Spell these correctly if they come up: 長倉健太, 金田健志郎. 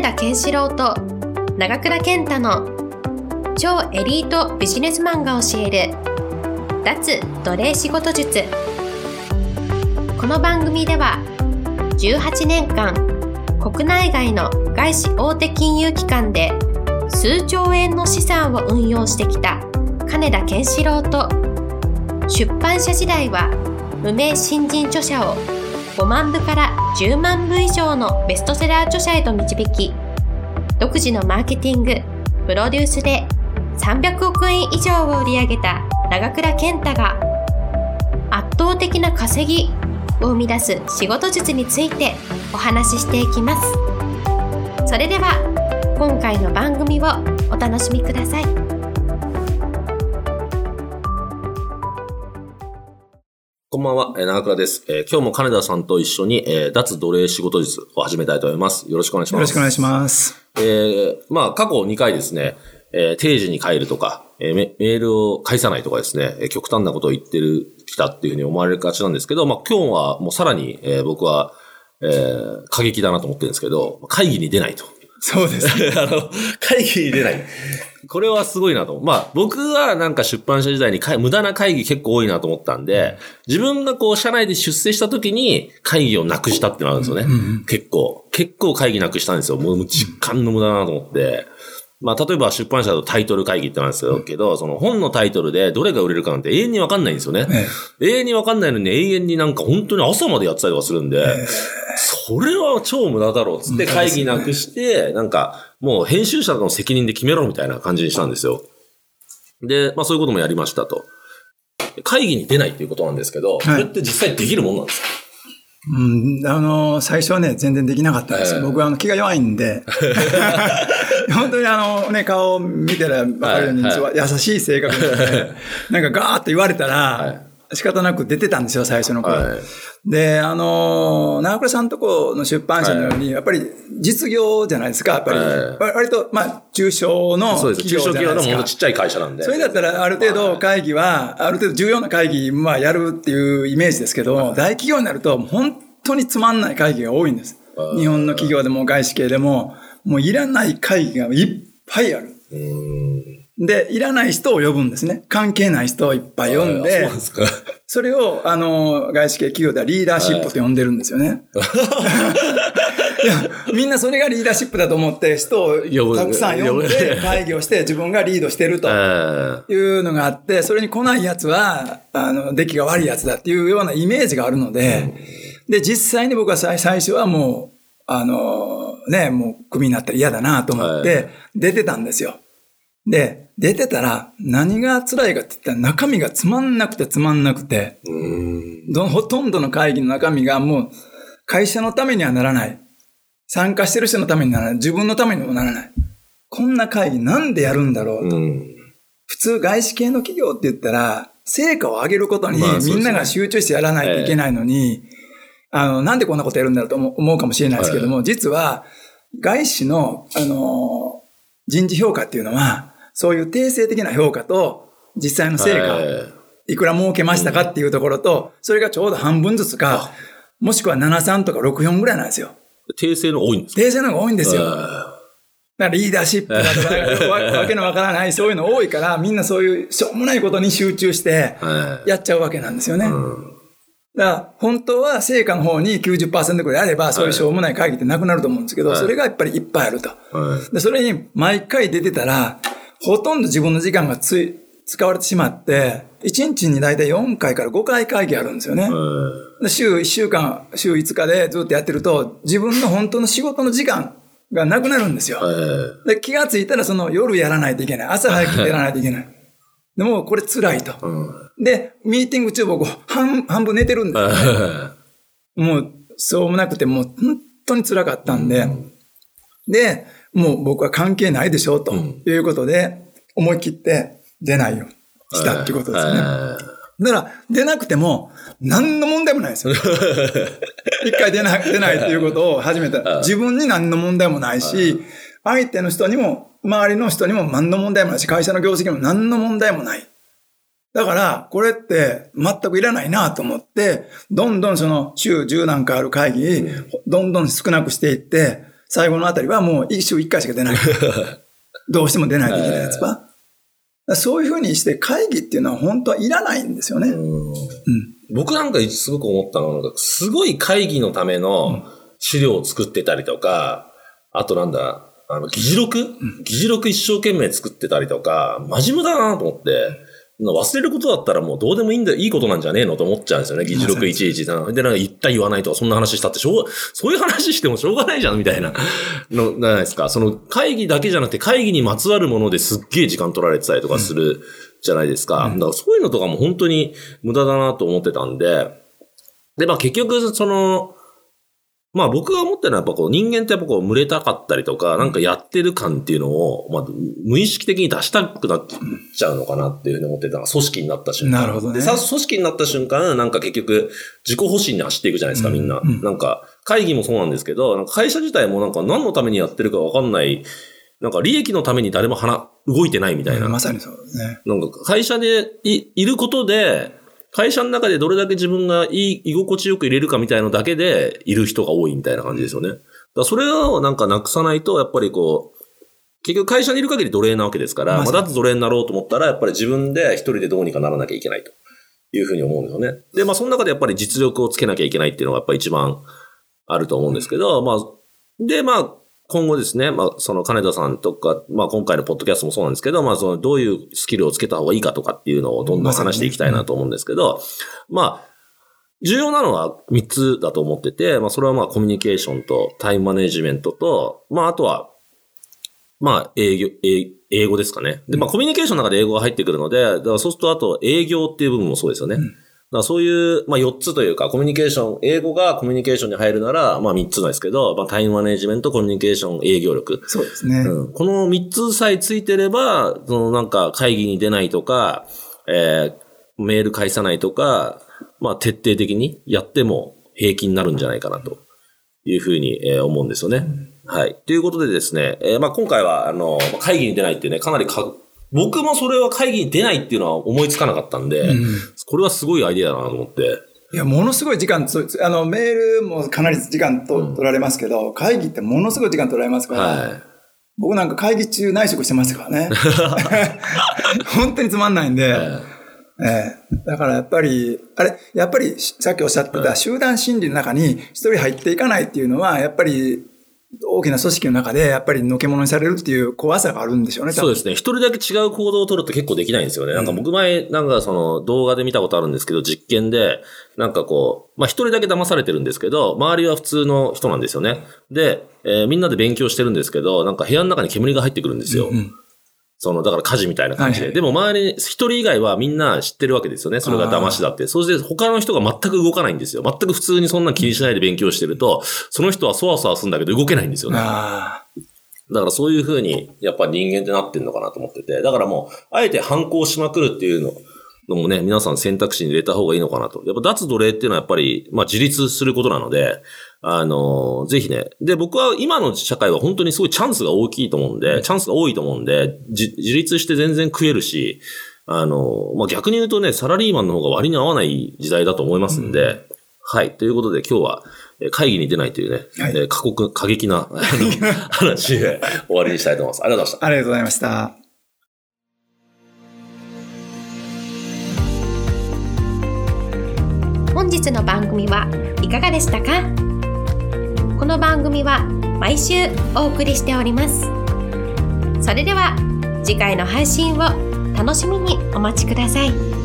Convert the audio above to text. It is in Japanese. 金田健志郎と長倉健太の超エリートビジネスマンが教える脱奴隷仕事術。この番組では18年間国内外の外資大手金融機関で数兆円の資産を運用してきた金田健志郎と出版社時代は無名新人著者を5万部から10万部以上のベストセラー著者へと導き、独自のマーケティング、プロデュースで300億円以上を売り上げた長倉健太が圧倒的な稼ぎを生み出す仕事術についてお話ししていきます。それでは今回の番組をお楽しみください。こんばんは、長倉です。今日も金田さんと一緒に、脱奴隷仕事術を始めたいと思います。よろしくお願いします。よろしくお願いします。過去2回ですね、定時に帰るとか、メールを返さないとかですね、極端なことを言ってきたっていうふうに思われがちなんですけど、今日はもうさらに、僕は、過激だなと思ってるんですけど、会議に出ないと。そうですね。会議に出ない。これはすごいなと。僕は出版社時代に無駄な会議結構多いなと思ったんで、自分が社内で出世した時に会議をなくしたってのがあるんですよね。結構会議なくしたんですよ。もう時間の無駄だなと思って。例えば出版社だとタイトル会議ってなんですけど、その本のタイトルでどれが売れるかなんて永遠にわかんないんですよね。永遠にわかんないのに永遠に本当に朝までやってたりとかするんで、それは超無駄だろうっつって会議なくして、もう編集者の責任で決めろみたいな感じにしたんですよ。で、そういうこともやりましたと。会議に出ないっていうことなんですけど、それって実際できるもんなんですか？最初はね、全然できなかったんですけど、僕は気が弱いんで、本当に顔を見てら分かるように、優しい性格で、ガーッと言われたら、仕方なく出てたんですよ、最初の頃。で、長倉さんとこの出版社のように、やっぱり実業じゃないですか、やっぱり。割と、中小の企業じゃないですか。中小企業のものちっちゃい会社なんで。それだったら、ある程度会議は、ある程度重要な会議、やるっていうイメージですけど、大企業になると、本当につまんない会議が多いんです。日本の企業でも外資系でも、もういらない会議がいっぱいある。で、いらない人を呼ぶんですね。関係ない人をいっぱい呼んで、それを、外資系企業ではリーダーシップと呼んでるんですよね。いや、みんなそれがリーダーシップだと思って、人をたくさん呼んで、会議をして、自分がリードしてるというのがあって、それに来ないやつは、出来が悪いやつだっていうようなイメージがあるので、で、実際に僕は最初はもう、もうクビになったら嫌だなと思って、出てたんですよ。で、出てたら何が辛いかって言ったら中身がつまんなくて、ほとんどの会議の中身がもう会社のためにはならない。参加してる人のためにならない。自分のためにもならない。こんな会議なんでやるんだろうと。普通外資系の企業って言ったら成果を上げることにみんなが集中してやらないといけないのに、なんでこんなことやるんだろうと思うかもしれないですけども、実は外資の、人事評価っていうのは、そういう定性的な評価と、実際の成果、いくら儲けましたかっていうところと、それがちょうど半分ずつか、もしくは 7-3 とか 6-4 ぐらいなんですよ。定性の多いんですか？定性のが多いんですよ。だからリーダーシップだとか、わけのわからない、そういうの多いから、みんなそういうしょうもないことに集中して、やっちゃうわけなんですよね。だから本当は成果の方に 90% ぐらいあれば、そういうしょうもない会議ってなくなると思うんですけど、それがやっぱりいっぱいあると。で、それに毎回出てたら、ほとんど自分の時間が使われてしまって、1日にだいたい4回から5回会議あるんですよね。で、週1週間、週5日でずっとやってると、自分の本当の仕事の時間がなくなるんですよ。で、気がついたらその夜やらないといけない。朝早くやらないといけない。でもこれ辛いと。で、ミーティング中僕半分寝てるんですよ、ね。もう、そうもなくて、もう本当に辛かったんで、で、もう僕は関係ないでしょうということで、思い切って出ないようにしたっていうことですよね。だから、出なくても何の問題もないですよ。一回出ないっていうことを始めたら、自分に何の問題もないし、相手の人にも、周りの人にも何の問題もないし、会社の業績にも何の問題もない。だから、これって全くいらないなと思って、どんどんその週10なんかある会議、どんどん少なくしていって、最後のあたりはもう一週一回しか出ない。どうしても出ないといけないやつは。そういうふうにして会議っていうのは本当はいらないんですよね。うん、僕なんかすごく思ったのが、すごい会議のための資料を作ってたりとか、あとなんだ、議事録一生懸命作ってたりとか、真面目だなと思って、忘れることだったらもうどうでもいいんだ、いいことなんじゃねえのと思っちゃうんですよね。議事録いちいち。で、なんか言った言わないとか、そんな話したってそういう話してもしょうがないじゃんみたいなの、じゃないですか。その会議だけじゃなくて会議にまつわるものですっげえ時間取られてたりとかするじゃないですか。だからそういうのとかも本当に無駄だなと思ってたんで。で、まあ結局その、まあ僕が思ってるのはやっぱこう人間ってやっぱこう群れたかったりとかなんかやってる感っていうのをまあ無意識的に出したくなっちゃうのかなっていうふうに思ってたのが組織になった瞬間。なるほどね。でさ、組織になった瞬間なんか結局自己保身に走っていくじゃないですかみんな。なんか会議もそうなんですけど、なんか会社自体もなんか何のためにやってるかわかんない。なんか利益のために誰も動いてないみたいな。まさにそうですね。なんか会社で いることで会社の中でどれだけ自分が居心地よく入れるかみたいなのだけでいる人が多いみたいな感じですよね。だからそれをなんかなくさないとやっぱりこう結局会社にいる限り奴隷なわけですから、まだ奴隷になろうと思ったらやっぱり自分で一人でどうにかならなきゃいけないというふうに思うんですよね。で、まあその中でやっぱり実力をつけなきゃいけないっていうのがやっぱり一番あると思うんですけど、まあでまあ今後ですね、まあその金田さんとか、まあ今回のポッドキャストもそうなんですけど、まあそのどういうスキルをつけた方がいいかとかっていうのをどんどん話していきたいなと思うんですけど、まあ重要なのは3つだと思ってて、まあそれはまあコミュニケーションとタイムマネジメントと、まああとは、まあ英語ですかね。で、まあコミュニケーションの中で英語が入ってくるので、だからそうするとあと営業っていう部分もそうですよね。だそういう、まあ、4つというか、コミュニケーション、英語がコミュニケーションに入るなら、まあ、3つなんですけど、まあ、タイムマネジメント、コミュニケーション、営業力。そうですね。この3つさえついてれば、そのなんか会議に出ないとか、メール返さないとか、まあ、徹底的にやっても平気になるんじゃないかなというふうに思うんですよね。はい。ということでですね、まあ、今回は、会議に出ないっていうね、かなり僕もそれは会議に出ないっていうのは思いつかなかったんで、これはすごいアイデアだなと思って。いや、ものすごい時間、メールもかなり時間取られますけど、会議ってものすごい時間取られますから、はい、僕なんか会議中内職してますからね。本当につまんないんで、だからやっぱり、やっぱりさっきおっしゃってた集団心理の中に一人入っていかないっていうのは、やっぱり、大きな組織の中でやっぱりのけものにされるっていう怖さがあるんでしょうね。そうですね。一人だけ違う行動を取るって結構できないんですよね。なんか僕前なんかその動画で見たことあるんですけど、実験でなんかこうまあ一人だけ騙されてるんですけど、周りは普通の人なんですよね。で、みんなで勉強してるんですけど、なんか部屋の中に煙が入ってくるんですよ。そのだから火事みたいな感じで、はい、でも周りに一人以外はみんな知ってるわけですよね。それが騙しだって。そして他の人が全く動かないんですよ。全く普通にそんな気にしないで勉強してると、その人はそわそわするんだけど動けないんですよね。だからそういう風にやっぱ人間ってなってんのかなと思ってて、だからもうあえて反抗しまくるっていうのもね、皆さん選択肢に入れた方がいいのかなと。やっぱ脱奴隷っていうのはやっぱりまあ自立することなので。ぜひね。で、僕は今の社会は本当にすごいチャンスが大きいと思うんで、チャンスが多いと思うんで、自立して全然食えるし、まあ、逆に言うとね、サラリーマンの方が割に合わない時代だと思いますんで、はい。ということで今日は会議に出ないというね、過激な話で終わりにしたいと思います。ありがとうございました。ありがとうございました。本日の番組はいかがでしたか？この番組は毎週お送りしております。それでは次回の配信を楽しみにお待ちください。